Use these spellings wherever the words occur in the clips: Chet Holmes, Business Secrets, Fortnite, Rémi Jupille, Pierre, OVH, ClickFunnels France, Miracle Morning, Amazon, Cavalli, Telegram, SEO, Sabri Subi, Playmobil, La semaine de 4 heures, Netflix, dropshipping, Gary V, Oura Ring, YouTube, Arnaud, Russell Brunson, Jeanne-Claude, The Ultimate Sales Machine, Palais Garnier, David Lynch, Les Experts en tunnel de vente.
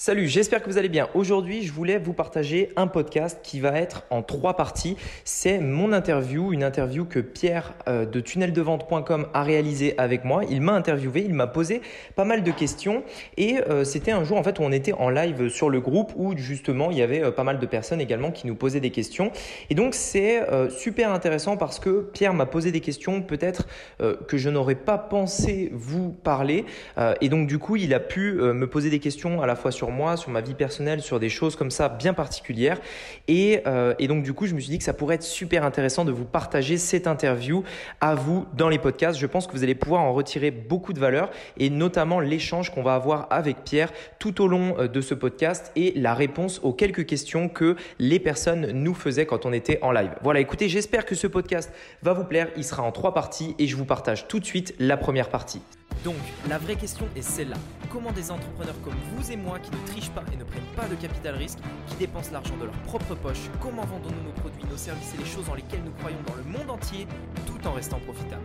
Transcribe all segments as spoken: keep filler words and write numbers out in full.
Salut, j'espère que vous allez bien. Aujourd'hui, je voulais vous partager un podcast qui va être en trois parties. C'est mon interview, une interview que Pierre euh, de tunnel de vente point com a réalisée avec moi. Il m'a interviewé, il m'a posé pas mal de questions et euh, c'était un jour en fait où on était en live sur le groupe où justement il y avait euh, pas mal de personnes également qui nous posaient des questions. Et donc c'est euh, super intéressant parce que Pierre m'a posé des questions peut-être euh, que je n'aurais pas pensé vous parler euh, et donc du coup il a pu euh, me poser des questions à la fois sur moi, sur ma vie personnelle, sur des choses comme ça bien particulières et, euh, et donc du coup je me suis dit que ça pourrait être super intéressant de vous partager cette interview à vous dans les podcasts. Je pense que vous allez pouvoir en retirer beaucoup de valeur et notamment l'échange qu'on va avoir avec Pierre tout au long de ce podcast et la réponse aux quelques questions que les personnes nous faisaient quand on était en live. Voilà, écoutez, j'espère que ce podcast va vous plaire, il sera en trois parties et je vous partage tout de suite la première partie. Donc, la vraie question est celle-là. Comment des entrepreneurs comme vous et moi qui ne trichent pas et ne prennent pas de capital risque, qui dépensent l'argent de leur propre poche, comment vendons-nous nos produits, nos services et les choses en lesquelles nous croyons dans le monde entier tout en restant profitables?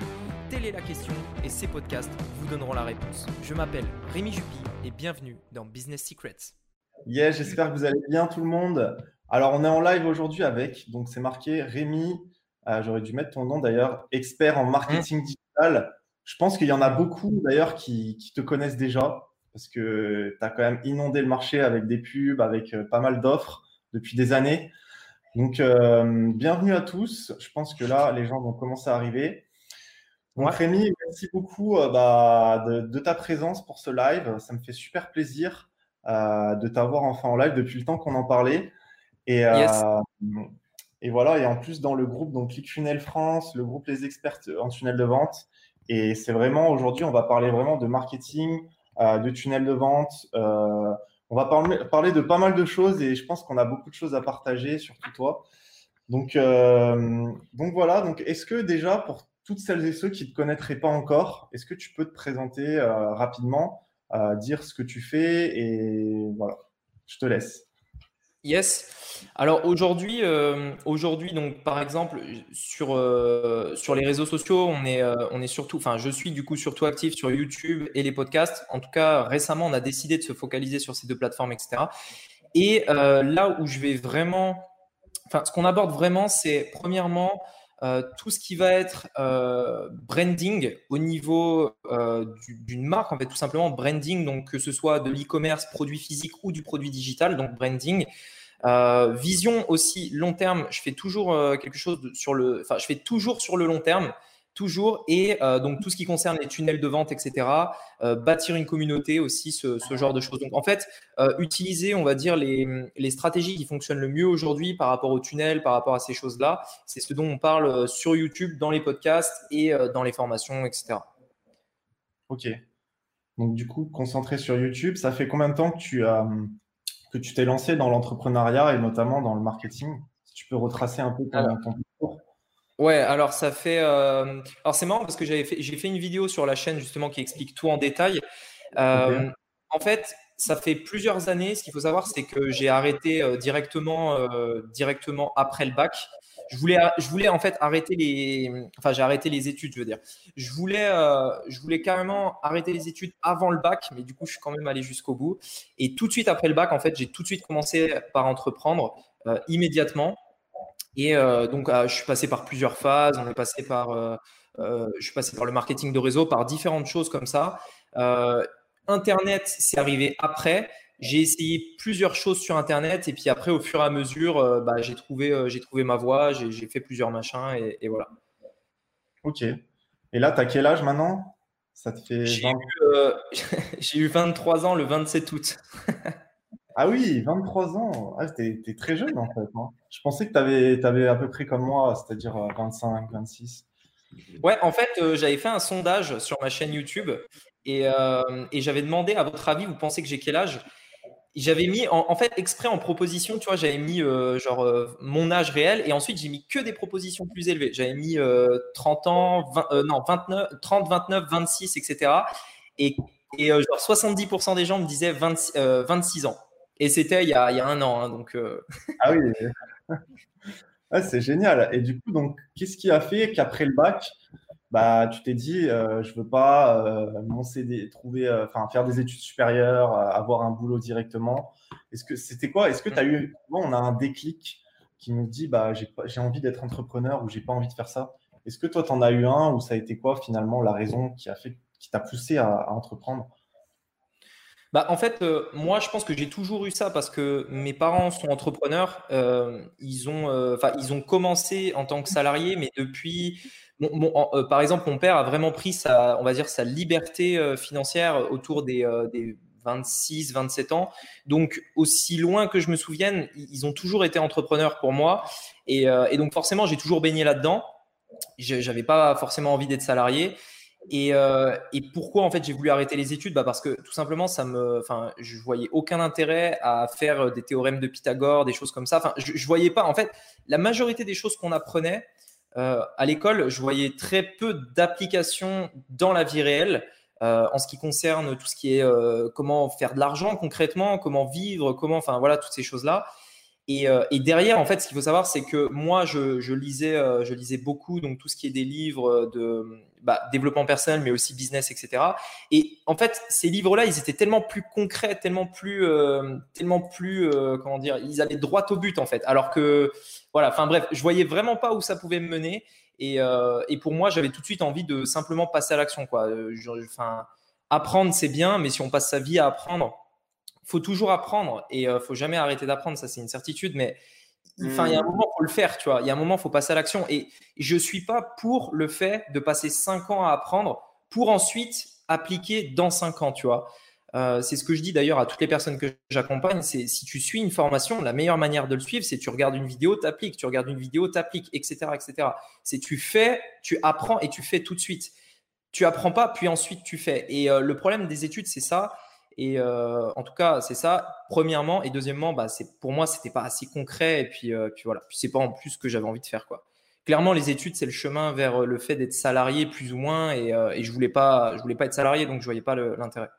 Telle est la question et ces podcasts vous donneront la réponse. Je m'appelle Rémi Jupille et bienvenue dans Business Secrets. Yeah, j'espère que vous allez bien tout le monde. Alors, on est en live aujourd'hui avec, donc c'est marqué Rémi, euh, j'aurais dû mettre ton nom d'ailleurs, expert en marketing mmh. digital. Je pense qu'il y en a beaucoup d'ailleurs qui, qui te connaissent déjà parce que tu as quand même inondé le marché avec des pubs, avec pas mal d'offres depuis des années. Donc, euh, bienvenue à tous. Je pense que là, les gens vont commencer à arriver. Donc, ouais. Rémi, merci beaucoup euh, bah, de, de ta présence pour ce live. Ça me fait super plaisir euh, de t'avoir enfin en live depuis le temps qu'on en parlait. Et, euh, yes. et voilà. Et en plus, dans le groupe donc ClickFunnels France, le groupe Les Experts en tunnel de vente. Et c'est vraiment, aujourd'hui, on va parler vraiment de marketing, euh, de tunnel de vente. Euh, on va par- parler de pas mal de choses et je pense qu'on a beaucoup de choses à partager, surtout toi. Donc, euh, donc voilà. Donc, est-ce que déjà, pour toutes celles et ceux qui ne te connaîtraient pas encore, est-ce que tu peux te présenter euh, rapidement, euh, dire ce que tu fais et voilà, je te laisse. Yes. Alors aujourd'hui, euh, aujourd'hui donc par exemple sur euh, sur les réseaux sociaux, on est euh, on est surtout, enfin je suis du coup surtout actif sur YouTube et les podcasts. En tout cas récemment, on a décidé de se focaliser sur ces deux plateformes, et cetera. Et euh, là où je vais vraiment, enfin ce qu'on aborde vraiment, c'est premièrement euh, tout ce qui va être euh, branding au niveau euh, du, d'une marque en fait tout simplement branding. Donc que ce soit de l'e-commerce, produit physique ou du produit digital, donc branding. Euh, vision aussi long terme, je fais toujours euh, quelque chose de, sur le, enfin je fais toujours sur le long terme, toujours et euh, donc tout ce qui concerne les tunnels de vente, et cetera. Euh, bâtir une communauté aussi, ce, ce genre de choses. Donc en fait, euh, utiliser, on va dire les les stratégies qui fonctionnent le mieux aujourd'hui par rapport aux tunnels, par rapport à ces choses-là, c'est ce dont on parle sur YouTube, dans les podcasts et euh, dans les formations, et cetera. Ok. Donc du coup, concentré sur YouTube, ça fait combien de temps que tu as que tu t'es lancé dans l'entrepreneuriat et notamment dans le marketing, si tu peux retracer un peu ton, ton parcours. Ouais, alors ça fait… Euh... Alors c'est marrant parce que j'avais fait, j'ai fait une vidéo sur la chaîne justement qui explique tout en détail. Euh, okay. En fait, ça fait plusieurs années. Ce qu'il faut savoir, c'est que j'ai arrêté euh, directement, euh, directement après le bac. Je voulais, je voulais en fait arrêter les… Enfin, j'ai arrêté les études, je veux dire. Je voulais, euh, je voulais carrément arrêter les études avant le bac, mais du coup, je suis quand même allé jusqu'au bout. Et tout de suite après le bac, en fait, j'ai tout de suite commencé par entreprendre euh, immédiatement. Et euh, donc, euh, je suis passé par plusieurs phases. On est passé par, euh, euh, je suis passé par le marketing de réseau, par différentes choses comme ça. Euh, Internet, c'est arrivé après. J'ai essayé plusieurs choses sur Internet et puis après, au fur et à mesure, euh, bah, j'ai trouvé, euh, j'ai trouvé ma voie, j'ai, j'ai fait plusieurs machins et, et voilà. Ok. Et là, tu as quel âge maintenant ? Ça te fait j'ai, vingt... eu, euh, j'ai eu vingt-trois ans le vingt-sept août. Ah oui, vingt-trois ans. Ah, t'es, t'es très jeune en fait. Hein. Je pensais que tu avais à peu près comme moi, c'est-à-dire vingt-cinq, vingt-six. Ouais, en fait, euh, j'avais fait un sondage sur ma chaîne YouTube et, euh, et j'avais demandé, à votre avis, vous pensez que j'ai quel âge ? J'avais mis, en, en fait, exprès en proposition, tu vois, j'avais mis euh, genre euh, mon âge réel et ensuite j'ai mis que des propositions plus élevées. J'avais mis euh, trente ans, vingt, euh, non, vingt-neuf, trente, vingt-neuf, vingt-six, et cetera. Et, et euh, genre soixante-dix pour cent des gens me disaient vingt, euh, vingt-six ans. Et c'était il y a, il y a un an, hein, donc… Euh... Ah oui. Ah, c'est génial. Et du coup, donc, qu'est-ce qui a fait qu'après le bac, bah, tu t'es dit, euh, je veux pas euh, lancer des, trouver, euh, faire des études supérieures, euh, avoir un boulot directement. Est-ce que c'était quoi? Est-ce que tu as eu, on a un déclic qui nous dit, bah, j'ai, j'ai envie d'être entrepreneur ou j'ai pas envie de faire ça? Est-ce que toi, tu en as eu un ou ça a été quoi finalement la raison qui, a fait, qui t'a poussé à, à entreprendre? Bah, en fait, euh, moi, je pense que j'ai toujours eu ça parce que mes parents sont entrepreneurs. Euh, ils ont, euh, ils ont commencé en tant que salariés, mais depuis… Bon, bon, euh, par exemple, mon père a vraiment pris sa, on va dire, sa liberté euh, financière autour des, euh, des vingt-six, vingt-sept ans. Donc, aussi loin que je me souvienne, ils ont toujours été entrepreneurs pour moi. Et, euh, et donc, forcément, j'ai toujours baigné là-dedans. Je n'avais pas forcément envie d'être salarié. Et, euh, et pourquoi en fait j'ai voulu arrêter les études? Bah parce que tout simplement ça me, enfin je voyais aucun intérêt à faire des théorèmes de Pythagore, des choses comme ça. Enfin je, je voyais pas en fait la majorité des choses qu'on apprenait euh, à l'école, je voyais très peu d'applications dans la vie réelle euh, en ce qui concerne tout ce qui est euh, comment faire de l'argent concrètement, comment vivre, comment, enfin voilà toutes ces choses là. Et, euh, et derrière, en fait, ce qu'il faut savoir, c'est que moi, je, je lisais, euh, je lisais beaucoup, donc tout ce qui est des livres de bah, développement personnel, mais aussi business, et cetera. Et en fait, ces livres-là, ils étaient tellement plus concrets, tellement plus, euh, tellement plus, euh, comment dire, ils allaient droit au but, en fait. Alors que, voilà, enfin bref, je voyais vraiment pas où ça pouvait me mener. Et, euh, et pour moi, j'avais tout de suite envie de simplement passer à l'action, quoi. Enfin, apprendre, c'est bien, mais si on passe sa vie à apprendre. Faut toujours apprendre et euh, faut jamais arrêter d'apprendre, ça c'est une certitude. Mais enfin, il y a un moment faut le faire, tu vois. Il y a un moment faut passer à l'action. Et je suis pas pour le fait de passer cinq ans à apprendre pour ensuite appliquer dans cinq ans, tu vois. Euh, c'est ce que je dis d'ailleurs à toutes les personnes que j'accompagne. C'est si tu suis une formation, la meilleure manière de le suivre, c'est tu regardes une vidéo, t'appliques, tu regardes une vidéo, t'appliques, et cetera, et cetera. C'est tu fais, tu apprends et tu fais tout de suite. Tu apprends pas, puis ensuite tu fais. Et euh, le problème des études, c'est ça. Et euh, en tout cas, c'est ça, premièrement. Et deuxièmement, bah, c'est, pour moi, ce n'était pas assez concret. Et puis, euh, puis voilà, puis ce n'est pas en plus ce que j'avais envie de faire, quoi. Clairement, les études, c'est le chemin vers le fait d'être salarié plus ou moins. Et, euh, et je ne voulais pas, je voulais pas être salarié, donc je ne voyais pas le, l'intérêt.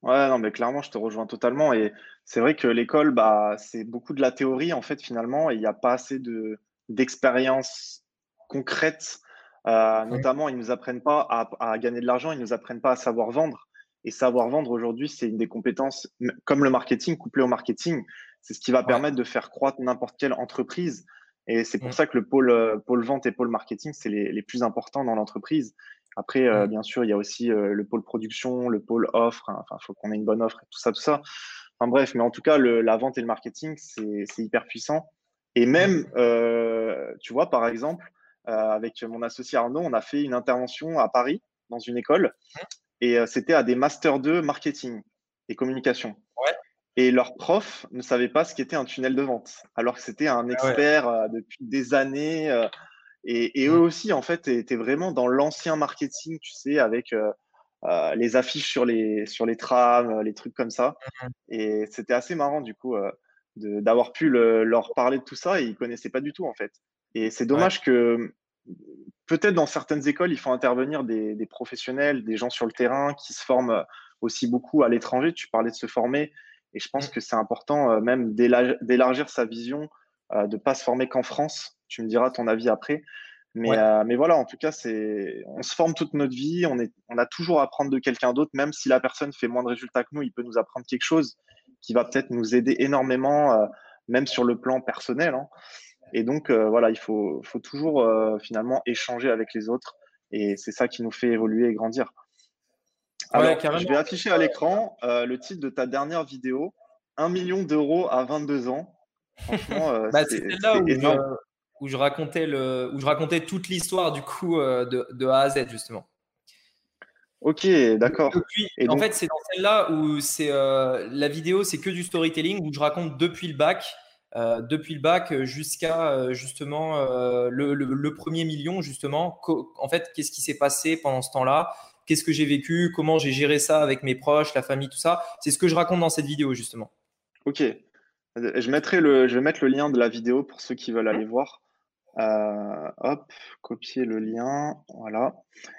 Ouais, non, mais clairement, je te rejoins totalement. Et c'est vrai que l'école, bah, c'est beaucoup de la théorie, en fait, finalement. Et il n'y a pas assez de, d'expérience concrète. Euh, mmh. Notamment, ils ne nous apprennent pas à, à gagner de l'argent, ils ne nous apprennent pas à savoir vendre. Et savoir vendre aujourd'hui, c'est une des compétences, comme le marketing, couplé au marketing, c'est ce qui va ouais. permettre de faire croître n'importe quelle entreprise. Et c'est pour mmh. ça que le pôle, pôle vente et pôle marketing, c'est les, les plus importants dans l'entreprise. Après, mmh. euh, bien sûr, il y a aussi euh, le pôle production, le pôle offre. Enfin, hein, il faut qu'on ait une bonne offre, tout ça, tout ça. Enfin bref, mais en tout cas, le, la vente et le marketing, c'est, c'est hyper puissant. Et même, mmh. euh, tu vois, par exemple, euh, avec mon associé Arnaud, on a fait une intervention à Paris dans une école. Mmh. Et c'était à des Master deux marketing et communication. Ouais. Et leur prof ne savait pas ce qu'était un tunnel de vente, alors que c'était un expert ouais. depuis des années. Euh, et, et eux aussi, en fait, étaient vraiment dans l'ancien marketing, tu sais, avec euh, euh, les affiches sur les, sur les trams, les trucs comme ça. Mm-hmm. Et c'était assez marrant, du coup, euh, de, d'avoir pu le, leur parler de tout ça. Et ils ne connaissaient pas du tout, en fait. Et c'est dommage ouais. que… Peut-être dans certaines écoles, il faut intervenir des, des professionnels, des gens sur le terrain qui se forment aussi beaucoup à l'étranger. Tu parlais de se former et je pense que c'est important euh, même d'éla- d'élargir sa vision, euh, de ne pas se former qu'en France. Tu me diras ton avis après. Mais, ouais. euh, mais voilà, en tout cas, c'est, on se forme toute notre vie. On, est, on a toujours à apprendre de quelqu'un d'autre. Même si la personne fait moins de résultats que nous, il peut nous apprendre quelque chose qui va peut-être nous aider énormément, euh, même sur le plan personnel, hein. Et donc, euh, voilà, il faut, faut toujours euh, finalement échanger avec les autres. Et c'est ça qui nous fait évoluer et grandir. Alors, ouais, je vais afficher à l'écran euh, le titre de ta dernière vidéo, un million d'euros à vingt-deux ans. Franchement, euh, bah, c'est, c'était là où, énorme. Euh, où, je racontais le, où je racontais toute l'histoire du coup euh, de, de A à Z, justement. Ok, d'accord. Depuis, et en donc... fait, c'est dans celle-là où c'est, euh, la vidéo, c'est que du storytelling, où je raconte depuis le bac. Euh, depuis le bac jusqu'à euh, justement euh, le, le, le premier million, justement, co- en fait, qu'est-ce qui s'est passé pendant ce temps-là? Qu'est-ce que j'ai vécu? Comment j'ai géré ça avec mes proches, la famille, tout ça? C'est ce que je raconte dans cette vidéo, justement. Ok. Je, mettrai le, je vais mettre le lien de la vidéo pour ceux qui veulent aller voir. Euh, hop, copier le lien. Voilà.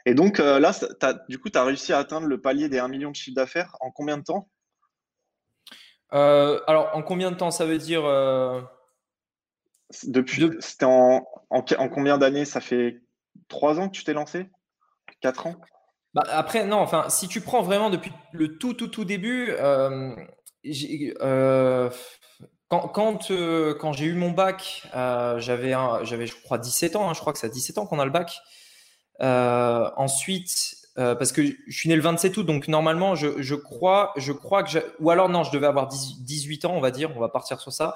Et donc euh, là, t'as, du coup, tu as réussi à atteindre le palier des un million de chiffre d'affaires en combien de temps? Euh, alors, en combien de temps ça veut dire euh... Depuis, de... c'était en, en, en combien d'années? Ça fait trois ans que tu t'es lancé? Quatre ans? Bah après, non, enfin, si tu prends vraiment depuis le tout, tout, tout début, euh, j'ai, euh, quand, quand, euh, quand j'ai eu mon bac, euh, j'avais, un, j'avais, je crois, dix-sept ans. Hein, je crois que c'est à dix-sept ans qu'on a le bac. Euh, ensuite, euh, parce que je suis né le vingt-sept août, donc normalement, je, je, crois, je crois que… J'ai, ou alors, non, je devais avoir dix-huit ans, on va dire. On va partir sur ça.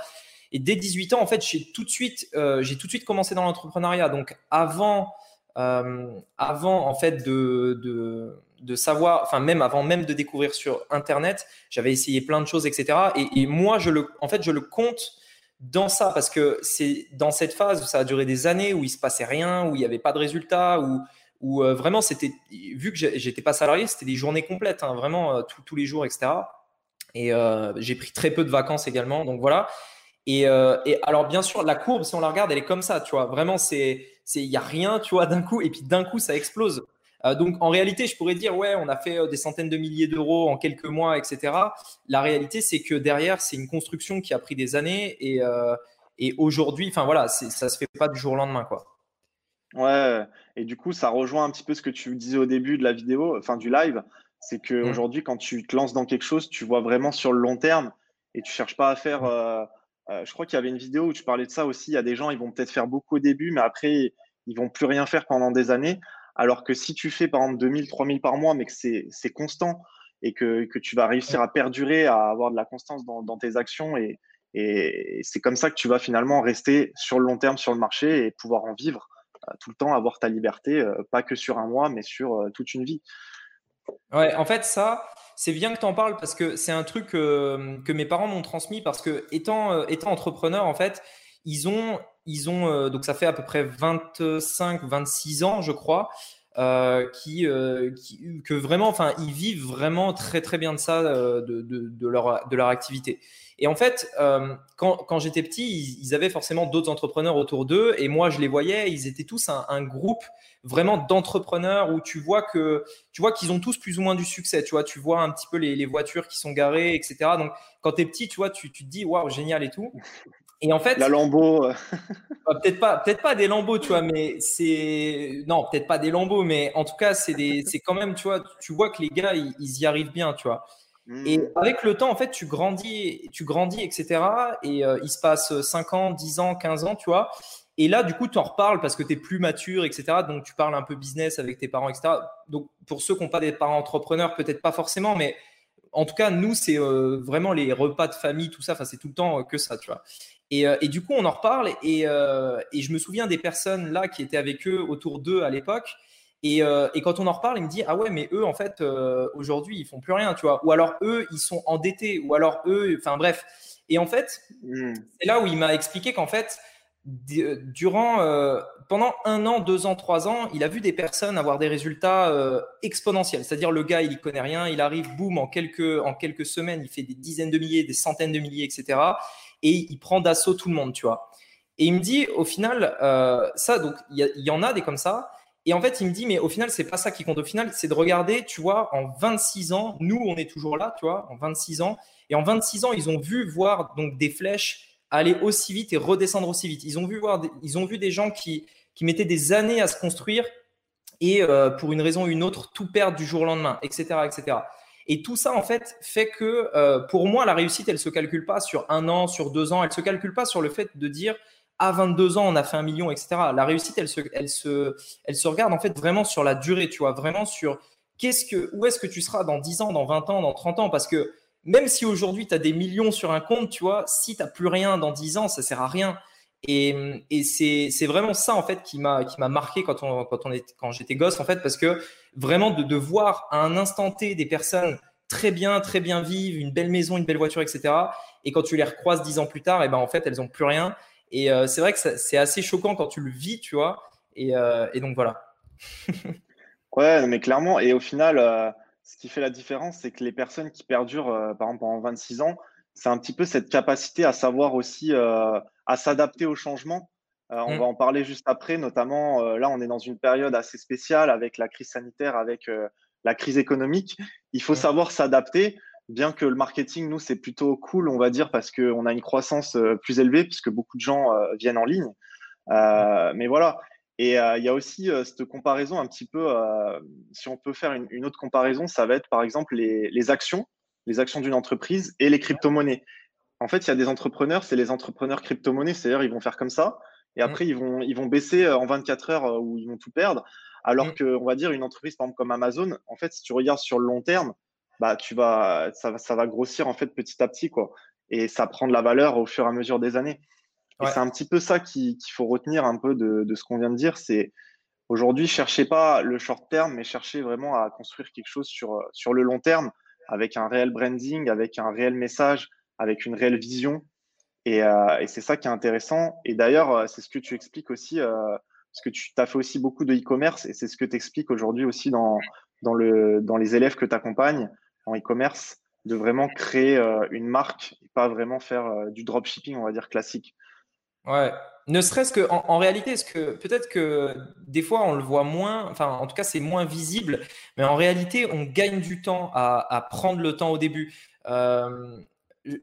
Et dès dix-huit ans, en fait, j'ai tout de suite, euh, j'ai tout de suite commencé dans l'entrepreneuriat. Donc, avant… Euh, avant en fait de, de, de savoir, enfin même avant même de découvrir sur Internet, j'avais essayé plein de choses, et cetera. Et, et moi, je le, en fait, je le compte dans ça parce que c'est dans cette phase où ça a duré des années où il se passait rien, où il n'y avait pas de résultats, où, où euh, vraiment c'était, vu que j'étais pas salarié, c'était des journées complètes, hein, vraiment tout, tous les jours, et cetera. Et euh, j'ai pris très peu de vacances également, donc voilà. Et, euh, et alors bien sûr, la courbe, si on la regarde, elle est comme ça, tu vois. Vraiment, c'est il n'y a rien, tu vois, d'un coup, et puis d'un coup, ça explose. Euh, donc, en réalité, je pourrais dire, ouais, on a fait des centaines de milliers d'euros en quelques mois, et cetera. La réalité, c'est que derrière, c'est une construction qui a pris des années et, euh, et aujourd'hui, enfin voilà, c'est, ça ne se fait pas du jour au lendemain, quoi. Ouais, et du coup, ça rejoint un petit peu ce que tu disais au début de la vidéo, enfin du live, c'est qu'aujourd'hui, mmh. quand tu te lances dans quelque chose, tu vois vraiment sur le long terme et tu ne cherches pas à faire… Euh, Euh, je crois qu'il y avait une vidéo où tu parlais de ça aussi. Il y a des gens, ils vont peut-être faire beaucoup au début, mais après, ils vont plus rien faire pendant des années. Alors que si tu fais par exemple deux mille, trois mille par mois, mais que c'est, c'est constant et que, que tu vas réussir à perdurer, à avoir de la constance dans, dans tes actions, et, et c'est comme ça que tu vas finalement rester sur le long terme sur le marché et pouvoir en vivre euh, tout le temps, avoir ta liberté, euh, pas que sur un mois, mais sur euh, toute une vie. Ouais, en fait, ça, c'est bien que tu en parles parce que c'est un truc euh, que mes parents m'ont transmis parce que étant, euh, étant entrepreneur, en fait, ils ont, ils ont euh, donc ça fait à peu près vingt-cinq, vingt-six ans, je crois, euh, qui, euh, qui, que vraiment, enfin, ils vivent vraiment très, très bien de ça, euh, de, de, de, leur, de leur activité. Et en fait, euh, quand, quand j'étais petit, ils, ils avaient forcément d'autres entrepreneurs autour d'eux et moi, je les voyais, ils étaient tous un, un groupe vraiment d'entrepreneurs où tu vois que tu vois qu'ils ont tous plus ou moins du succès, tu vois, tu vois un petit peu les, les voitures qui sont garées, et cetera. Donc, quand tu es petit, tu vois, tu, tu te dis, waouh, génial et tout. Et en fait… La Lambo. bah, peut-être pas, peut-être pas des Lambos, tu vois, mais c'est… Non, peut-être pas des Lambos, mais en tout cas, c'est, des, c'est quand même, tu vois, tu vois que les gars, ils, ils y arrivent bien, tu vois. Et avec le temps, en fait, tu grandis, tu grandis, et cetera. Et euh, il se passe cinq ans, dix ans, quinze ans, tu vois. Et là, du coup, tu en reparles parce que tu es plus mature, et cetera. Donc, tu parles un peu business avec tes parents, et cetera. Donc, pour ceux qui n'ont pas des parents entrepreneurs, peut-être pas forcément, mais en tout cas, nous, c'est euh, vraiment les repas de famille, tout ça. Enfin, c'est tout le temps que ça, tu vois. Et, euh, et du coup, on en reparle. Et, euh, et je me souviens des personnes là qui étaient avec eux autour d'eux à l'époque. Et, euh, et quand on en reparle, il me dit « Ah ouais, mais eux, en fait, euh, aujourd'hui, ils font plus rien, tu vois. Ou alors, eux, ils sont endettés. Ou alors, eux… » Enfin, bref. Et en fait, mmh. c'est là où il m'a expliqué qu'en fait, d- durant, euh, pendant un an, deux ans, trois ans, il a vu des personnes avoir des résultats euh, exponentiels. C'est-à-dire, le gars, il n'y connaît rien. Il arrive, boum, en quelques, en quelques semaines, il fait des dizaines de milliers, des centaines de milliers, et cetera. Et il prend d'assaut tout le monde, tu vois. Et il me dit, au final, euh, ça, donc, il y, y en a des comme ça. Et en fait, il me dit, mais au final, c'est pas ça qui compte. Au final, c'est de regarder, tu vois, en vingt-six ans, nous, on est toujours là, tu vois, en vingt-six ans. Et en vingt-six ans, ils ont vu voir donc des flèches aller aussi vite et redescendre aussi vite. Ils ont vu voir, ils ont vu des gens qui, qui mettaient des années à se construire et euh, pour une raison ou une autre, tout perdre du jour au lendemain, et cetera, et cetera. Et tout ça, en fait, fait que euh, pour moi, la réussite, elle se calcule pas sur un an, sur deux ans. Elle se calcule pas sur le fait de dire… à vingt-deux ans, on a fait un million, et cetera. La réussite, elle se, elle se, elle se regarde en fait vraiment sur la durée, tu vois, vraiment sur qu'est-ce que, où est-ce que tu seras dans dix ans, dans vingt ans, dans trente ans, parce que même si aujourd'hui, tu as des millions sur un compte, tu vois, si tu n'as plus rien dans dix ans, ça ne sert à rien. Et, et c'est, c'est vraiment ça, en fait, qui m'a, qui m'a marqué quand, on, quand, on est, quand j'étais gosse, en fait, parce que vraiment de, de voir à un instant T des personnes très bien, très bien vivre, une belle maison, une belle voiture, et cetera. Et quand tu les recroises dix ans plus tard, et ben, en fait, elles n'ont plus rien. Et euh, c'est vrai que ça, c'est assez choquant quand tu le vis, tu vois. Et, euh, et donc, voilà. ouais, mais clairement. Et au final, euh, ce qui fait la différence, c'est que les personnes qui perdurent, euh, par exemple, pendant vingt-six ans, c'est un petit peu cette capacité à savoir aussi, euh, à s'adapter au changement. Euh, on mmh. va en parler juste après, notamment, euh, là, on est dans une période assez spéciale avec la crise sanitaire, avec euh, la crise économique. Il faut mmh. savoir s'adapter. Bien que le marketing, nous, c'est plutôt cool, on va dire, parce qu'on a une croissance euh, plus élevée, puisque beaucoup de gens euh, viennent en ligne. Euh, mmh. Mais voilà. Et euh, il y a aussi euh, cette comparaison un petit peu, euh, si on peut faire une, une autre comparaison, ça va être par exemple les, les actions, les actions d'une entreprise et les crypto-monnaies. En fait, il y a des entrepreneurs, c'est les entrepreneurs crypto-monnaies, c'est-à-dire ils vont faire comme ça et après mmh. ils, vont, ils vont baisser en vingt-quatre heures euh, où ils vont tout perdre. Alors mmh. qu'on va dire une entreprise par exemple, comme Amazon, en fait, si tu regardes sur le long terme, bah, tu vas, ça, ça va grossir en fait petit à petit, quoi. Et ça prend de la valeur au fur et à mesure des années. Ouais. C'est un petit peu ça qu'il qu'il faut retenir un peu de, de ce qu'on vient de dire. C'est aujourd'hui, cherchez pas le short terme, mais cherchez vraiment à construire quelque chose sur, sur le long terme avec un réel branding, avec un réel message, avec une réelle vision. Et, euh, et c'est ça qui est intéressant. Et d'ailleurs, c'est ce que tu expliques aussi, euh, parce que tu as fait aussi beaucoup de e-commerce et c'est ce que tu expliques aujourd'hui aussi dans, dans, le, dans les élèves que tu accompagnes en e-commerce, de vraiment créer euh, une marque et pas vraiment faire euh, du dropshipping, on va dire, classique. Ouais, ne serait-ce que en, en réalité, est-ce que peut-être que des fois on le voit moins, enfin en tout cas c'est moins visible, mais en réalité on gagne du temps à, à prendre le temps au début. Euh,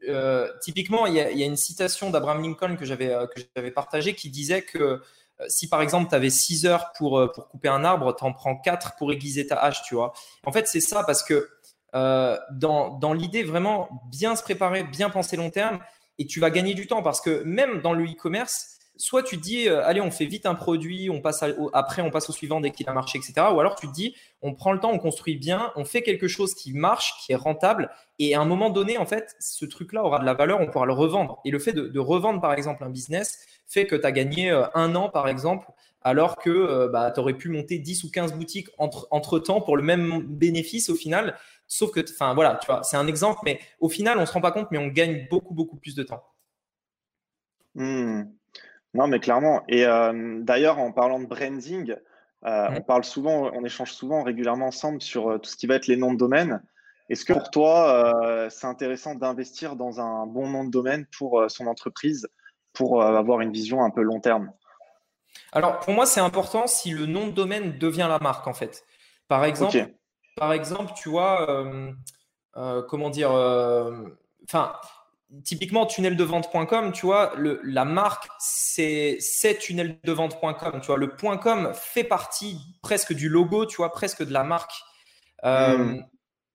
euh, typiquement, il y a, il y a une citation d'Abraham Lincoln que j'avais que j'avais partagée qui disait que si par exemple tu avais six heures pour pour couper un arbre, t'en prends quatre pour aiguiser ta hache, tu vois. En fait c'est ça, parce que euh, dans dans l'idée vraiment bien se préparer, bien penser long terme. Et tu vas gagner du temps parce que même dans le e-commerce, soit tu te dis, euh, allez, on fait vite un produit, on passe à, au, après, on passe au suivant dès qu'il a marché, et cetera. Ou alors tu te dis, on prend le temps, on construit bien, on fait quelque chose qui marche, qui est rentable. Et à un moment donné, en fait, ce truc-là aura de la valeur, on pourra le revendre. Et le fait de, de revendre, par exemple, un business fait que tu as gagné euh, un an, par exemple, alors que euh, bah, tu aurais pu monter dix ou quinze boutiques entre, entre temps pour le même bénéfice au final. Sauf que, enfin voilà, tu vois, c'est un exemple, mais au final, on ne se rend pas compte, mais on gagne beaucoup, beaucoup plus de temps. Mmh. Non, mais clairement. Et euh, d'ailleurs, en parlant de branding, euh, mmh. on parle souvent, on échange souvent régulièrement ensemble sur euh, tout ce qui va être les noms de domaine. Est-ce que pour toi, euh, c'est intéressant d'investir dans un bon nom de domaine pour euh, son entreprise, pour euh, avoir une vision un peu long terme ? Alors, pour moi, c'est important si le nom de domaine devient la marque, en fait. Par exemple… Okay. Par exemple, tu vois, euh, euh, comment dire, enfin, euh, typiquement tunnel de vente point com, tu vois, le, la marque, c'est, c'est tunnel de vente point com, tu vois, le .com fait partie presque du logo, tu vois, presque de la marque. Euh, mm.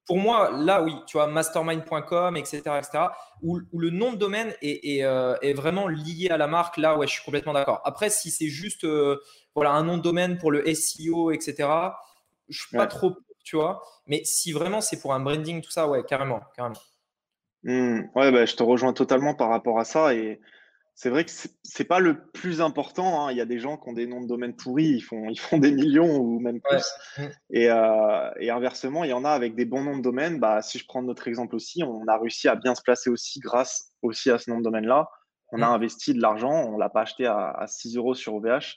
Pour moi, là, oui, tu vois, mastermind point com, et cetera, et cetera, où, où le nom de domaine est, est, euh, est vraiment lié à la marque, là, ouais, je suis complètement d'accord. Après, si c'est juste, euh, voilà, un nom de domaine pour le S E O, et cetera, je suis pas ouais. trop… Tu vois, mais si vraiment c'est pour un branding, tout ça, ouais, carrément, carrément. Mmh, ouais, bah, je te rejoins totalement par rapport à ça. Et c'est vrai que c'est, c'est pas le plus important, hein. Il y a des gens qui ont des noms de domaines pourris, ils font, ils font des millions ou même plus. Ouais. Et, euh, et inversement, il y en a avec des bons noms de domaines. Bah, si je prends notre exemple aussi, on a réussi à bien se placer aussi grâce aussi à ce nom de domaine-là. On mmh. a investi de l'argent, on l'a pas acheté à, à six euros sur O V H.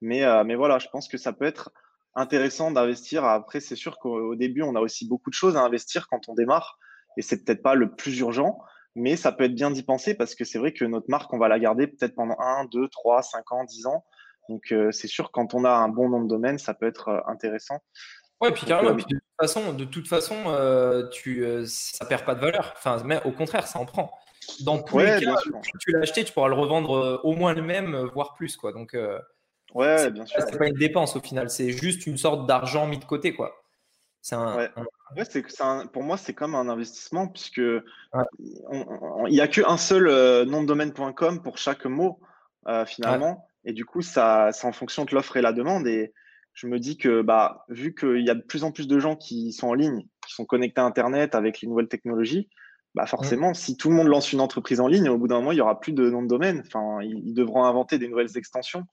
Mais, euh, mais voilà, je pense que ça peut être intéressant d'investir. Après, c'est sûr qu'au début, on a aussi beaucoup de choses à investir quand on démarre et c'est peut-être pas le plus urgent, mais ça peut être bien d'y penser parce que c'est vrai que notre marque, on va la garder peut-être pendant un, deux, trois, cinq ans, dix ans. Donc, euh, c'est sûr, quand on a un bon nom de domaine, ça peut être euh, intéressant. Ouais, puis carrément, donc, euh, puis de toute façon, de toute façon euh, tu, euh, ça perd pas de valeur. Enfin, mais au contraire, ça en prend. Dans tous ouais, les cas, si tu l'as acheté, tu pourras le revendre euh, au moins le même, euh, voire plus, quoi. Donc, euh... ouais, c'est, bien sûr. C'est pas une dépense au final, c'est juste une sorte d'argent mis de côté, quoi. C'est un, ouais. un... Ouais, c'est, c'est un, pour moi, c'est comme un investissement puisque ouais. on, on, il n'y a qu'un seul euh, nom de domaine point com pour chaque mot euh, finalement, ouais. et du coup, ça, c'est en fonction de l'offre et la demande. Et je me dis que bah, vu qu'il y a de plus en plus de gens qui sont en ligne, qui sont connectés à Internet avec les nouvelles technologies, bah forcément, mmh. si tout le monde lance une entreprise en ligne, au bout d'un moment, il n'y aura plus de nom de domaine. Enfin, ils, ils devront inventer des nouvelles extensions.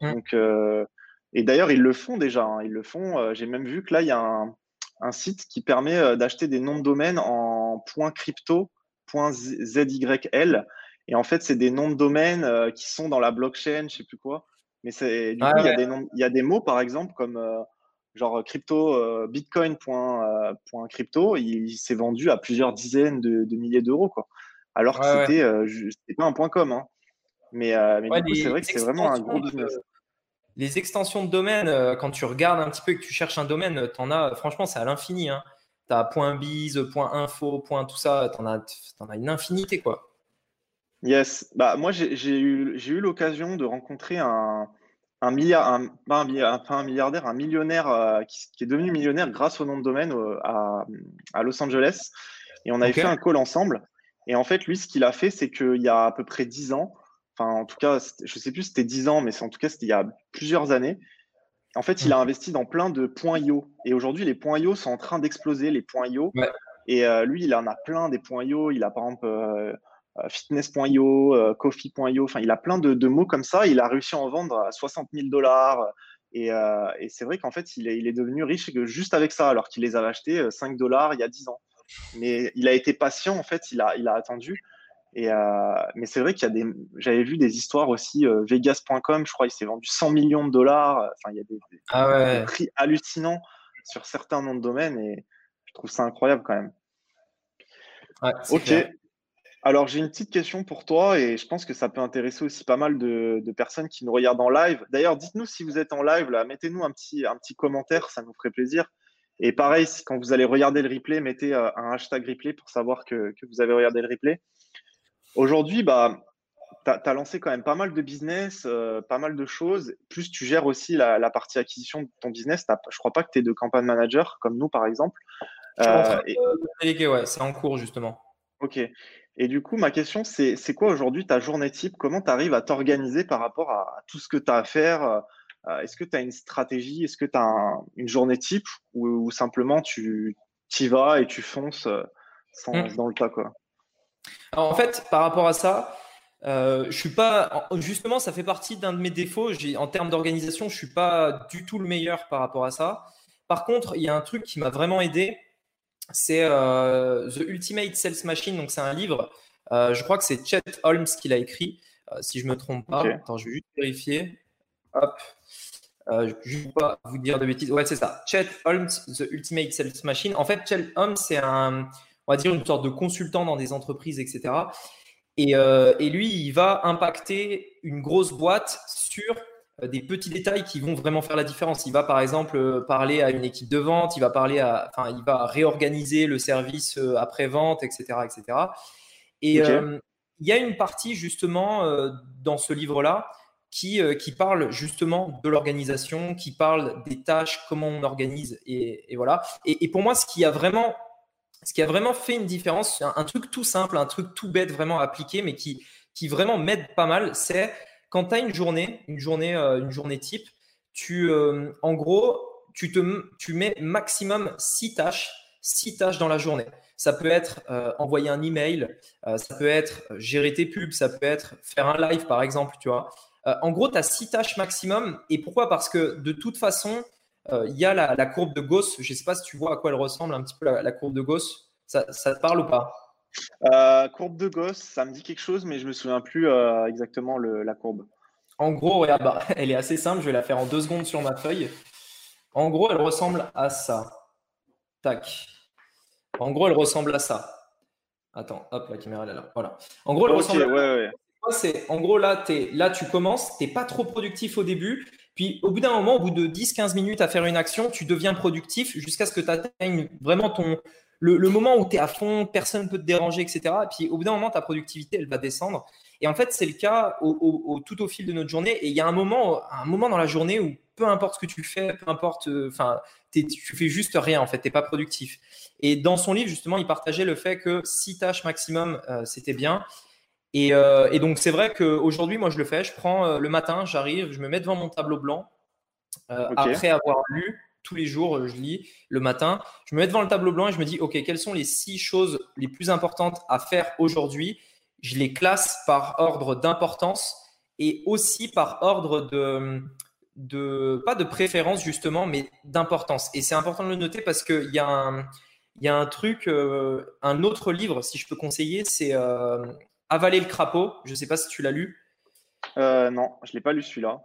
Donc, euh, et d'ailleurs, ils le font déjà. Hein, ils le font. Euh, j'ai même vu que là, il y a un, un site qui permet euh, d'acheter des noms de domaine en .crypto, .zyl. Et en fait, c'est des noms de domaine euh, qui sont dans la blockchain, je ne sais plus quoi. Mais c'est, du ah, coup, il ouais. y, y a des mots, par exemple, comme euh, genre crypto, euh, bitcoin, point, euh, point crypto. Il, il s'est vendu à plusieurs dizaines de, de milliers d'euros, quoi. Alors que ouais, c'était, ouais. Euh, c'était pas un point com. Hein. Mais, euh, mais ouais, du coup, c'est vrai que c'est vraiment un gros business. De... Les extensions de domaine, euh, quand tu regardes un petit peu et que tu cherches un domaine, t'en as, franchement, c'est à l'infini. Hein. Tu as .biz, .info, tout ça, tu en as, t'en as une infinité, quoi. Yes. Bah, moi, j'ai, j'ai eu, j'ai eu l'occasion de rencontrer un, un milliard, un, pas, un milliard, pas un milliardaire, un millionnaire euh, qui, qui est devenu millionnaire grâce au nom de domaine euh, à, à Los Angeles. Et on avait okay. fait un call ensemble. Et en fait, lui, ce qu'il a fait, c'est qu'il y a à peu près dix ans, enfin, en tout cas, je sais plus si c'était dix ans, mais en tout cas, c'était il y a plusieurs années. En fait, il a investi dans plein de points I O. Et aujourd'hui, les points I O sont en train d'exploser, les points I O. Ouais. Et euh, lui, il en a plein des points I O. Il a par exemple euh, fitness point i o, euh, coffee point i o. Enfin, il a plein de, de mots comme ça. Il a réussi à en vendre à soixante mille dollars. Et, euh, et c'est vrai qu'en fait, il est, il est devenu riche juste avec ça, alors qu'il les avait achetés cinq dollars il y a dix ans. Mais il a été patient, en fait, il a, il a attendu. Et euh, mais c'est vrai qu'il y a des. J'avais vu des histoires aussi, euh, vegas point com, je crois, il s'est vendu cent millions de dollars. Enfin, il y a des, des, ah ouais. des prix hallucinants sur certains noms de domaine et je trouve ça incroyable quand même. Ouais, ok. Clair. Alors, j'ai une petite question pour toi et je pense que ça peut intéresser aussi pas mal de, de personnes qui nous regardent en live. D'ailleurs, dites-nous si vous êtes en live, là, mettez-nous un petit, un petit commentaire, ça nous ferait plaisir. Et pareil, quand vous allez regarder le replay, mettez un hashtag replay pour savoir que, que vous avez regardé le replay. Aujourd'hui, bah, tu as lancé quand même pas mal de business, euh, pas mal de choses. Plus, tu gères aussi la, la partie acquisition de ton business. T'as, je ne crois pas que tu es de campagne manager, comme nous, par exemple. Euh, en train de, et... déléguer, ouais, c'est en cours, justement. Ok. Et du coup, ma question, c'est, c'est quoi aujourd'hui ta journée type? Comment tu arrives à t'organiser par rapport à, à tout ce que tu as à faire? Euh, est-ce que tu as une stratégie? Est-ce que tu as un, une journée type ou simplement tu y vas et tu fonces euh, sans, mmh. dans le tas quoi? Alors, en fait, par rapport à ça, euh, je suis pas. Justement, ça fait partie d'un de mes défauts. J'ai, en termes d'organisation, je suis pas du tout le meilleur par rapport à ça. Par contre, il y a un truc qui m'a vraiment aidé, c'est euh, The Ultimate Sales Machine. Donc, c'est un livre. Euh, je crois que c'est Chet Holmes qui l'a écrit, euh, si je me trompe pas. Okay. Attends, je vais juste vérifier. Hop, euh, je ne vais pas vous dire de bêtises. Ouais, c'est ça. Chet Holmes, The Ultimate Sales Machine. En fait, Chet Holmes, c'est un, on va dire une sorte de consultant dans des entreprises, et cetera. Et, euh, et lui, il va impacter une grosse boîte sur des petits détails qui vont vraiment faire la différence. Il va, par exemple, parler à une équipe de vente. Il va parler à, enfin, il va réorganiser le service après vente, et cetera, et cetera. Et okay. euh, il y a une partie justement euh, dans ce livre-là. Qui, euh, qui parle justement de l'organisation, qui parle des tâches, comment on organise et, et voilà. Et, et pour moi, ce qui a vraiment, ce qui a vraiment fait une différence, un, un truc tout simple, un truc tout bête vraiment appliqué, mais qui, qui vraiment m'aide pas mal, c'est quand tu as une journée, une journée, euh, une journée type, tu, euh, en gros, tu, te, tu mets maximum six tâches, six tâches dans la journée. Ça peut être euh, envoyer un email, euh, ça peut être gérer tes pubs, ça peut être faire un live par exemple, tu vois. Euh, en gros, tu as six tâches maximum. Et pourquoi? Parce que de toute façon, il euh, y a la, la courbe de Gauss. Je ne sais pas si tu vois à quoi elle ressemble un petit peu la, la courbe de Gauss. Ça, ça te parle ou pas? euh, Courbe de Gauss, ça me dit quelque chose, mais je ne me souviens plus euh, exactement le, la courbe. En gros, regarde, bah, elle est assez simple. Je vais la faire en deux secondes sur ma feuille. En gros, elle ressemble à ça. Tac. En gros, elle ressemble à ça. Attends, hop, la caméra elle est là. Voilà. En gros, elle okay, ressemble à ça. Ouais, ouais. C'est, en gros, là, t'es, là tu commences, tu n'es pas trop productif au début. Puis, au bout d'un moment, au bout de dix à quinze minutes à faire une action, tu deviens productif jusqu'à ce que tu atteignes vraiment ton, le, le moment où tu es à fond, personne ne peut te déranger, et cetera. Et puis, au bout d'un moment, ta productivité, elle va descendre. Et en fait, c'est le cas au, au, au, tout au fil de notre journée. Et il y a un moment, un moment dans la journée où peu importe ce que tu fais, peu importe, enfin, euh, tu fais juste rien, en fait, tu n'es pas productif. Et dans son livre, justement, il partageait le fait que six tâches maximum, euh, c'était bien. Et, euh, et donc, c'est vrai qu'aujourd'hui, moi, je le fais. Je prends euh, le matin, j'arrive, je me mets devant mon tableau blanc. Euh, okay. Après avoir lu, tous les jours, je lis le matin. Je me mets devant le tableau blanc et je me dis, OK, quelles sont les six choses les plus importantes à faire aujourd'hui? Je les classe par ordre d'importance et aussi par ordre de, de pas de préférence justement, mais d'importance. Et c'est important de le noter parce qu'il y a un, y a un truc, euh, un autre livre, si je peux conseiller, c'est… Euh, Avaler le crapaud, je ne sais pas si tu l'as lu. Euh, non, je ne l'ai pas lu celui-là.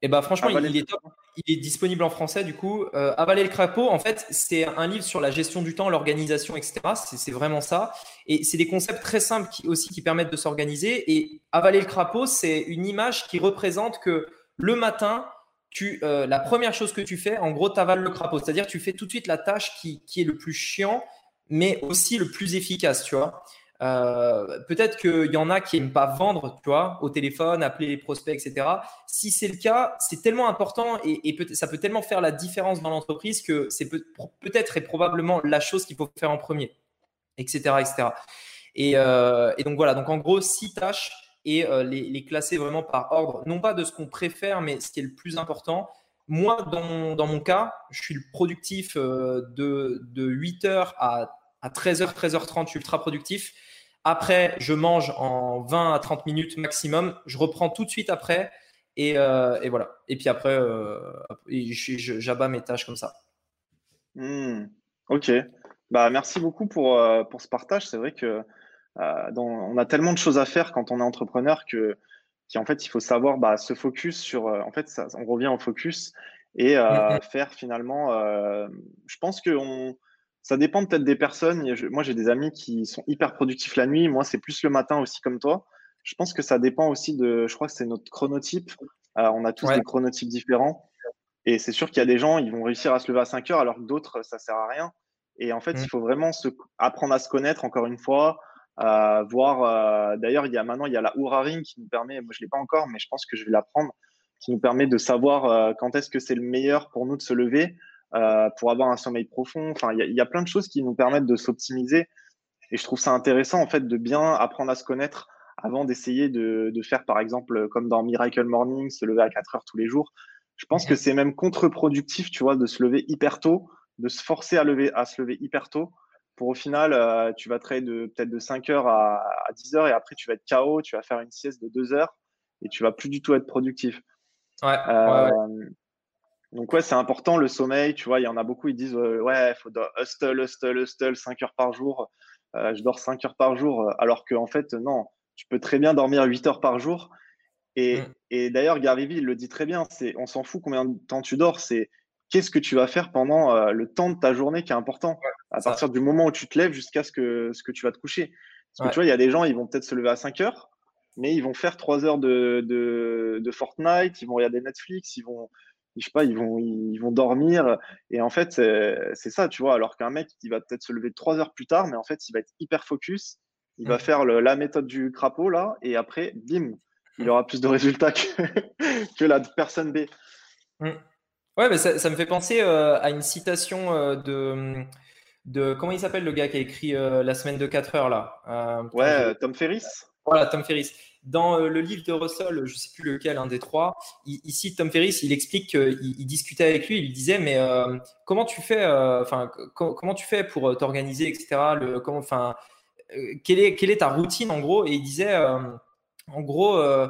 Et bah, franchement, il, il est top. Il est disponible en français du coup. Euh, Avaler le crapaud, en fait, c'est un livre sur la gestion du temps, l'organisation, et cetera. C'est, c'est vraiment ça. Et c'est des concepts très simples qui, aussi qui permettent de s'organiser. Et avaler le crapaud, c'est une image qui représente que le matin, tu, euh, la première chose que tu fais, en gros, tu avales le crapaud. C'est-à-dire que tu fais tout de suite la tâche qui, qui est le plus chiant, mais aussi le plus efficace, tu vois. Euh, peut-être qu'il y en a qui n'aiment pas vendre, tu vois, au téléphone, appeler les prospects, et cetera. Si c'est le cas, c'est tellement important et, et peut- ça peut tellement faire la différence dans l'entreprise que c'est peut- peut-être et probablement la chose qu'il faut faire en premier, et cetera, et cetera. Et, euh, et donc voilà, donc en gros, six tâches et euh, les, les classer vraiment par ordre, non pas de ce qu'on préfère, mais ce qui est le plus important. Moi, dans mon, dans mon cas, je suis le productif euh, de, de huit heures à à treize heures, treize heures trente, je suis ultra productif. Après, je mange en vingt à trente minutes maximum. Je reprends tout de suite après et, euh, et voilà. Et puis après, euh, et je, je, j'abats mes tâches comme ça. Mmh, ok. Bah, merci beaucoup pour, euh, pour ce partage. C'est vrai que euh, dans, on a tellement de choses à faire quand on est entrepreneur que, qu'en fait, il faut savoir bah, se focus sur… Euh, en fait, ça, on revient au focus et euh, mmh. faire finalement… Euh, je pense qu'on… Ça dépend peut-être des personnes. Moi, j'ai des amis qui sont hyper productifs la nuit. Moi, c'est plus le matin aussi comme toi. Je pense que ça dépend aussi de… Je crois que c'est notre chronotype. Alors, on a tous ouais. des chronotypes différents. Et c'est sûr qu'il y a des gens, ils vont réussir à se lever à cinq heures alors que d'autres, ça ne sert à rien. Et en fait, mmh. il faut vraiment se, apprendre à se connaître encore une fois. Euh, voir, euh, d'ailleurs, il y a maintenant, il y a la Oura Ring qui nous permet… Moi, je ne l'ai pas encore, mais je pense que je vais la prendre. Qui nous permet de savoir euh, quand est-ce que c'est le meilleur pour nous de se lever. Euh, pour avoir un sommeil profond. Enfin, il y, y a plein de choses qui nous permettent de s'optimiser. Et je trouve ça intéressant, en fait, de bien apprendre à se connaître avant d'essayer de, de faire, par exemple, comme dans Miracle Morning, se lever à quatre heures tous les jours. Je pense que c'est même contre-productif, tu vois, de se lever hyper tôt, de se forcer à, lever, à se lever hyper tôt. Pour au final, euh, tu vas travailler de, peut-être de cinq heures à, à dix heures et après, tu vas être K O, tu vas faire une sieste de deux heures et tu vas plus du tout être productif. Ouais, euh, ouais, ouais. Donc, ouais, c'est important le sommeil. Tu vois, il y en a beaucoup, ils disent euh, ouais, il faut de hustle, hustle, hustle, cinq heures par jour. Euh, je dors cinq heures par jour. Alors qu'en fait, non, tu peux très bien dormir huit heures par jour. Et, mmh. et d'ailleurs, Gary V, il le dit très bien, c'est, on s'en fout combien de temps tu dors, c'est qu'est-ce que tu vas faire pendant euh, le temps de ta journée qui est important, ouais, à partir ça. Du moment où tu te lèves jusqu'à ce que, ce que tu vas te coucher. Parce ouais. que tu vois, il y a des gens, ils vont peut-être se lever à cinq heures, mais ils vont faire trois heures de, de, de Fortnite, ils vont regarder Netflix, ils vont. Je sais pas, ils vont, ils vont dormir. Et en fait, c'est, c'est ça, tu vois. Alors qu'un mec, il va peut-être se lever trois heures plus tard, mais en fait, il va être hyper focus. Il mmh. va faire le, la méthode du crapaud, là. Et après, bim, il aura plus de résultats que, que la personne B. Mmh. Ouais, mais ça, ça me fait penser euh, à une citation euh, de, de… Comment il s'appelle, le gars qui a écrit euh, « La semaine de quatre heures », là euh, Ouais, Tom Ferris. Voilà, Tom Ferris. Dans le livre de Russell, je ne sais plus lequel, un des trois, il cite Tom Ferris, il explique qu'il il discutait avec lui, il disait mais euh, comment tu fais, euh, enfin co- comment tu fais pour t'organiser, et cetera. Le, comment, enfin, euh, quelle est quelle est ta routine en gros ? Et il disait euh, en gros euh,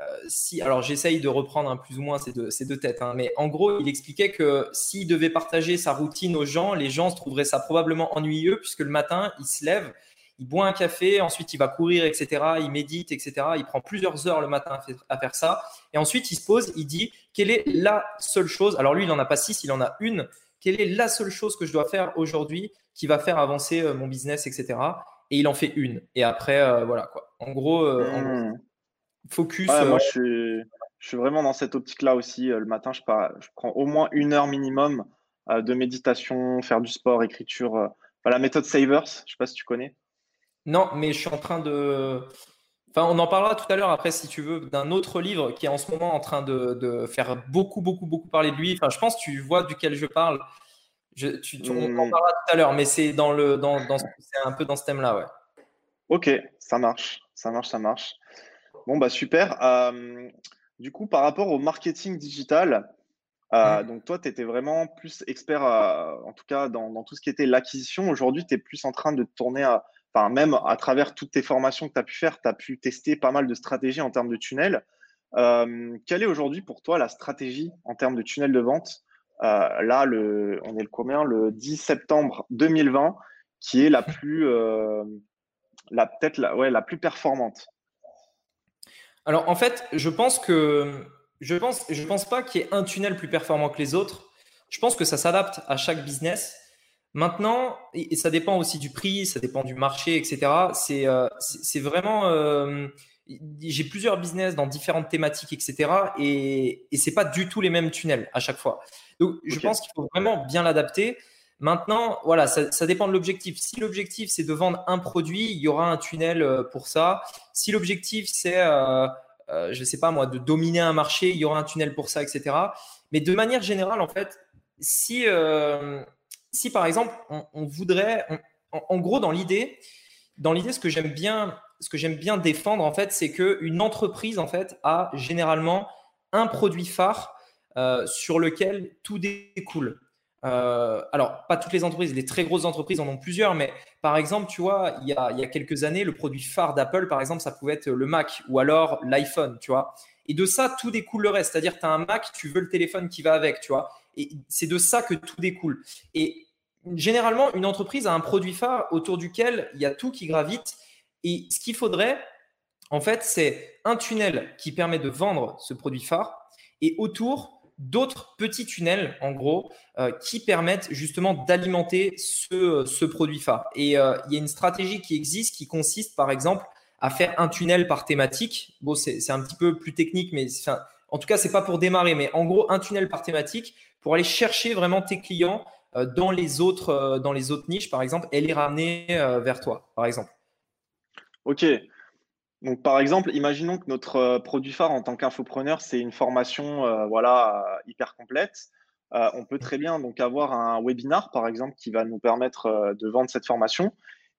euh, si, alors j'essaye de reprendre hein, plus ou moins ces deux, ces deux têtes, hein, mais en gros il expliquait que s'il devait partager sa routine aux gens, les gens se trouveraient ça probablement ennuyeux puisque le matin ils se lèvent. Il boit un café, ensuite il va courir, et cetera. Il médite, et cetera. Il prend plusieurs heures le matin à faire ça. Et ensuite, il se pose, il dit quelle est la seule chose. Alors lui, il n'en a pas six, il en a une. Quelle est la seule chose que je dois faire aujourd'hui qui va faire avancer mon business, et cetera. Et il en fait une. Et après, euh, voilà quoi. En gros, euh, en gros focus. Ouais, euh, moi, je suis, je suis vraiment dans cette optique-là aussi. Le matin, je, pars, je prends au moins une heure minimum de méditation, faire du sport, écriture. Enfin, la méthode Savers, je ne sais pas si tu connais. Non, mais je suis en train de… Enfin, on en parlera tout à l'heure après, si tu veux, d'un autre livre qui est en ce moment en train de, de faire beaucoup, beaucoup, beaucoup parler de lui. Enfin, je pense que tu vois duquel je parle. Je, tu, tu, on en parlera tout à l'heure, mais c'est, dans le, dans, dans, c'est un peu dans ce thème-là, ouais. Ok, ça marche, ça marche, ça marche. Bon, bah super. Euh, du coup, par rapport au marketing digital, euh, mmh. donc toi, tu étais vraiment plus expert, euh, en tout cas, dans, dans tout ce qui était l'acquisition. Aujourd'hui, tu es plus en train de te tourner à… Enfin, même à travers toutes tes formations que tu as pu faire, tu as pu tester pas mal de stratégies en termes de tunnels. Euh, quelle est aujourd'hui pour toi la stratégie en termes de tunnel de vente ? euh, Là, le, on est le combien ? Le dix septembre deux mille vingt, qui est la plus, euh, la, peut-être la, ouais, la plus performante. Alors, en fait, je pense que je pense, je pense pas qu'il y ait un tunnel plus performant que les autres. Je pense que ça s'adapte à chaque business. Maintenant, et ça dépend aussi du prix, ça dépend du marché, et cetera. C'est, euh, c'est, c'est vraiment… Euh, j'ai plusieurs business dans différentes thématiques, et cetera. Et, et ce n'est pas du tout les mêmes tunnels à chaque fois. Donc, je [S2] Okay. [S1] Pense qu'il faut vraiment bien l'adapter. Maintenant, voilà, ça, ça dépend de l'objectif. Si l'objectif, c'est de vendre un produit, il y aura un tunnel pour ça. Si l'objectif, c'est, euh, euh, je ne sais pas moi, de dominer un marché, il y aura un tunnel pour ça, et cetera. Mais de manière générale, en fait, si, euh, si par exemple, on, on voudrait… On, en, en gros, dans l'idée, dans l'idée, ce que j'aime bien, ce que j'aime bien défendre, en fait, c'est qu'une entreprise, en fait, a généralement un produit phare euh, sur lequel tout découle. Euh, alors, pas toutes les entreprises, les très grosses entreprises en ont plusieurs, mais par exemple, tu vois, il y a, il y a quelques années, le produit phare d'Apple, par exemple, ça pouvait être le Mac ou alors l'iPhone, tu vois. Et de ça, tout découle le reste. C'est-à-dire, tu as un Mac, tu veux le téléphone qui va avec, tu vois. Et c'est de ça que tout découle. Et généralement, une entreprise a un produit phare autour duquel il y a tout qui gravite. Et ce qu'il faudrait, en fait, c'est un tunnel qui permet de vendre ce produit phare et autour d'autres petits tunnels, en gros, euh, qui permettent justement d'alimenter ce, ce produit phare. Et euh, il y a une stratégie qui existe qui consiste, par exemple, à faire un tunnel par thématique. Bon, c'est, c'est un petit peu plus technique, mais enfin, en tout cas, ce n'est pas pour démarrer. Mais en gros, un tunnel par thématique pour aller chercher vraiment tes clients euh, dans les autres, euh, dans les autres niches, par exemple, et les ramener euh, vers toi, par exemple. OK. Donc, par exemple, imaginons que notre produit phare en tant qu'infopreneur, c'est une formation euh, voilà, hyper complète. Euh, on peut très bien donc, avoir un webinar, par exemple, qui va nous permettre euh, de vendre cette formation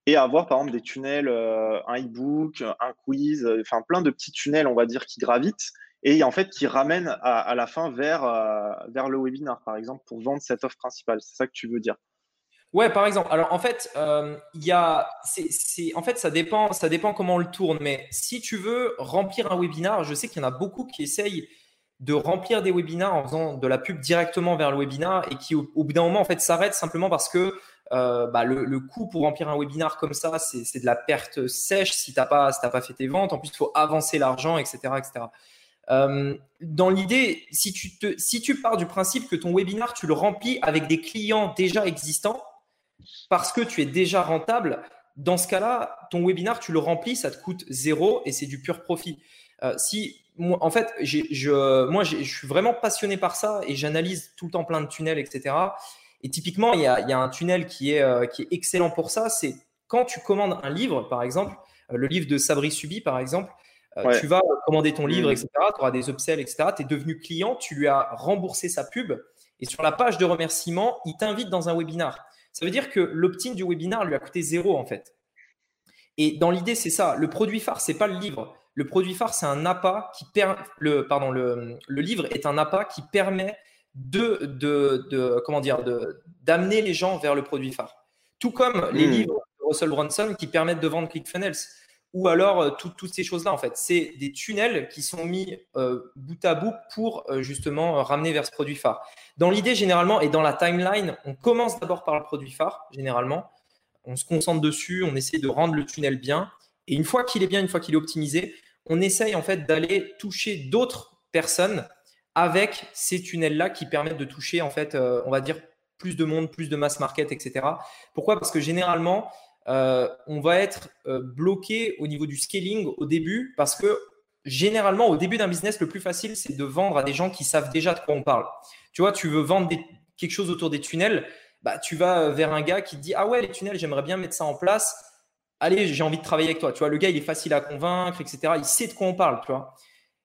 et avoir, par exemple, des tunnels, euh, un e-book, un quiz, enfin, euh, plein de petits tunnels, on va dire, qui gravitent et en fait, qui ramènent à, à la fin vers, euh, vers le webinar, par exemple, pour vendre cette offre principale. C'est ça que tu veux dire? Ouais, par exemple. Alors, en fait, euh, y a, c'est, c'est, en fait ça, dépend, ça dépend comment on le tourne. Mais si tu veux remplir un webinar, je sais qu'il y en a beaucoup qui essayent de remplir des webinars en faisant de la pub directement vers le webinar et qui, au, au bout d'un moment, en fait, s'arrêtent simplement parce que euh, bah, le, le coût pour remplir un webinar comme ça, c'est, c'est de la perte sèche si tu n'as pas, si t'as pas fait tes ventes. En plus, il faut avancer l'argent, et cetera et cetera. Euh, dans l'idée, si tu, te, si tu pars du principe que ton webinar, tu le remplis avec des clients déjà existants, parce que tu es déjà rentable, dans ce cas-là, ton webinar, tu le remplis, ça te coûte zéro et c'est du pur profit. Euh, si, moi, en fait, j'ai, je, moi, j'ai, je suis vraiment passionné par ça et j'analyse tout le temps plein de tunnels, et cetera. Et typiquement, il y a, il y a un tunnel qui est, euh, qui est excellent pour ça. C'est quand tu commandes un livre, par exemple, euh, le livre de Sabri Subi, par exemple, euh, ouais. Tu vas commander ton livre, et cetera. Tu auras des upsells, et cetera. Tu es devenu client, tu lui as remboursé sa pub et sur la page de remerciement, il t'invite dans un webinar. Ça veut dire que l'opt-in du webinar lui a coûté zéro en fait. Et dans l'idée, c'est ça. Le produit phare, ce n'est pas le livre. Le produit phare, c'est un appât qui per... le, pardon, le, le livre est un appât qui permet de, de, de, comment dire, de, d'amener les gens vers le produit phare. Tout comme les mmh. livres de Russell Brunson qui permettent de vendre ClickFunnels ou alors tout, toutes ces choses-là en fait. C'est des tunnels qui sont mis euh, bout à bout pour euh, justement euh, ramener vers ce produit phare. Dans l'idée, généralement, et dans la timeline, on commence d'abord par le produit phare, généralement. On se concentre dessus, on essaie de rendre le tunnel bien. Et une fois qu'il est bien, une fois qu'il est optimisé, on essaye en fait d'aller toucher d'autres personnes avec ces tunnels-là qui permettent de toucher, en fait, euh, on va dire, plus de monde, plus de mass market, et cetera. Pourquoi ? Parce que généralement, euh, on va être euh, bloqué au niveau du scaling au début parce que généralement, au début d'un business, le plus facile, c'est de vendre à des gens qui savent déjà de quoi on parle. Tu vois, tu veux vendre des, quelque chose autour des tunnels, bah, tu vas vers un gars qui te dit « Ah ouais, les tunnels, j'aimerais bien mettre ça en place. Allez, j'ai envie de travailler avec toi. » Tu vois, le gars, il est facile à convaincre, et cetera. Il sait de quoi on parle, tu vois.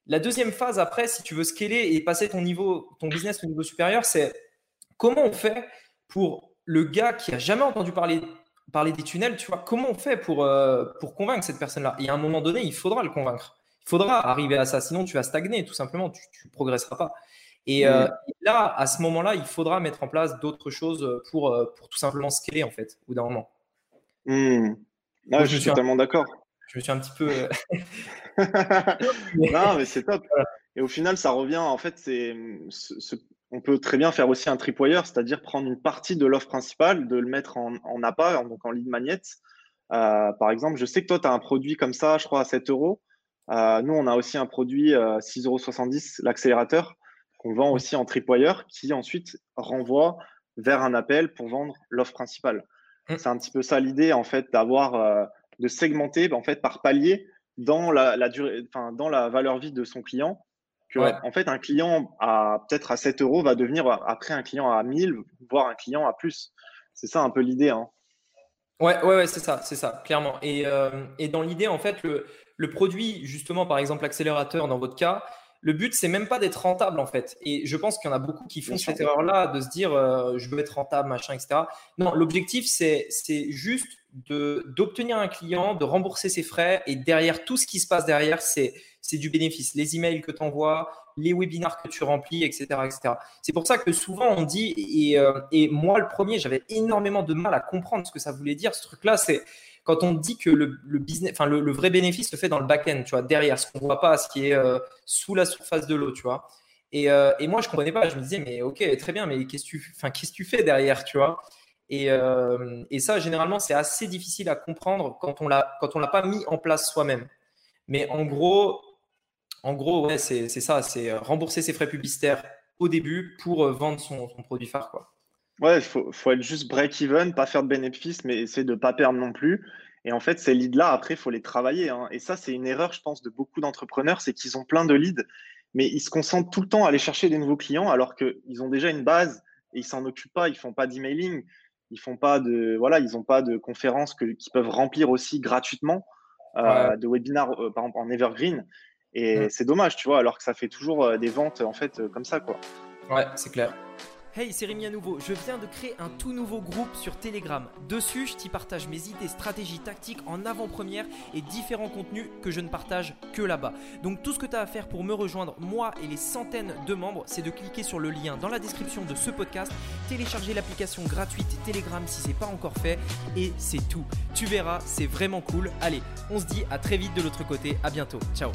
La deuxième phase après, si tu veux scaler et passer ton, niveau, ton business au niveau supérieur, c'est comment on fait pour le gars qui n'a jamais entendu parler, parler des tunnels, tu vois, comment on fait pour, euh, pour convaincre cette personne-là ? Et à un moment donné, il faudra le convaincre. Il faudra arriver à ça, sinon tu vas stagner tout simplement, tu ne progresseras pas. Et euh, là, à ce moment-là, il faudra mettre en place d'autres choses pour, pour tout simplement scaler en fait, au bout d'un moment. Mmh. Ah, Donc, je, je suis totalement un... d'accord. Je me suis un petit peu… Non, mais c'est top. Voilà. Et au final, ça revient, en fait, c'est, c'est, c'est, on peut très bien faire aussi un tripwire, c'est-à-dire prendre une partie de l'offre principale, de le mettre en, en appât, donc en ligne magnète. Euh, par exemple, je sais que toi, tu as un produit comme ça, je crois, à sept euros. Euh, nous, on a aussi un produit euh, six euros soixante-dix, l'accélérateur, qu'on vend aussi en tripwire, qui ensuite renvoie vers un appel pour vendre l'offre principale. Mmh. C'est un petit peu ça l'idée, en fait, d'avoir, euh, de segmenter en fait, par palier dans la, la durée, enfin, dans la valeur vie de son client. Que, ouais. En fait, un client à peut-être à sept euros va devenir après un client à mille, voire un client à plus. C'est ça un peu l'idée, hein. Ouais, ouais, ouais, c'est ça, c'est ça, clairement. Et, euh, et dans l'idée, en fait, le, le produit, justement, par exemple, l'accélérateur dans votre cas, le but, c'est même pas d'être rentable, en fait. Et je pense qu'il y en a beaucoup qui font cette erreur-là, de se dire euh, je veux être rentable, machin, et cetera. Non, l'objectif, c'est juste d'obtenir un client, de rembourser ses frais. Et derrière, tout ce qui se passe derrière, c'est du bénéfice. Les emails que tu envoies, les webinars que tu remplis, et cetera et cetera. C'est pour ça que souvent, on dit, et, euh, et moi, le premier, j'avais énormément de mal à comprendre ce que ça voulait dire, ce truc-là, c'est… Quand on dit que le, le, business, enfin, le, le vrai bénéfice se fait dans le back-end, tu vois, derrière, ce qu'on ne voit pas, ce qui est euh, sous la surface de l'eau, tu vois. Et, euh, et moi, je ne comprenais pas. Je me disais, mais OK, très bien, mais qu'est-ce que tu, enfin, qu'est-ce que tu fais derrière, tu vois. Et, euh, et ça, généralement, c'est assez difficile à comprendre quand on ne l'a pas mis en place soi-même. Mais en gros, en gros ouais, c'est ça, c'est rembourser ses frais publicitaires au début pour vendre son, son produit phare, quoi. Ouais, il faut, faut être juste break-even, pas faire de bénéfices, mais essayer de ne pas perdre non plus. Et en fait, ces leads-là, après, il faut les travailler, hein. Et ça, c'est une erreur, je pense, de beaucoup d'entrepreneurs, c'est qu'ils ont plein de leads, mais ils se concentrent tout le temps à aller chercher des nouveaux clients alors qu'ils ont déjà une base et ils ne s'en occupent pas, ils ne font pas d'emailing, ils font pas de, voilà, ils n'ont pas de conférences qu'ils peuvent remplir aussi gratuitement, euh, ouais. de webinars, euh, par exemple, en Evergreen. Et ouais. c'est dommage, tu vois, alors que ça fait toujours euh, des ventes, en fait, euh, comme ça, quoi. Ouais, c'est clair. Hey, c'est Rémi à nouveau. Je viens de créer un tout nouveau groupe sur Telegram. Dessus, je t'y partage mes idées, stratégies, tactiques en avant-première et différents contenus que je ne partage que là-bas. Donc tout ce que tu as à faire pour me rejoindre, moi et les centaines de membres, c'est de cliquer sur le lien dans la description de ce podcast, télécharger l'application gratuite Telegram si ce n'est pas encore fait, et c'est tout. Tu verras, c'est vraiment cool. Allez, on se dit à très vite de l'autre côté. À bientôt. Ciao.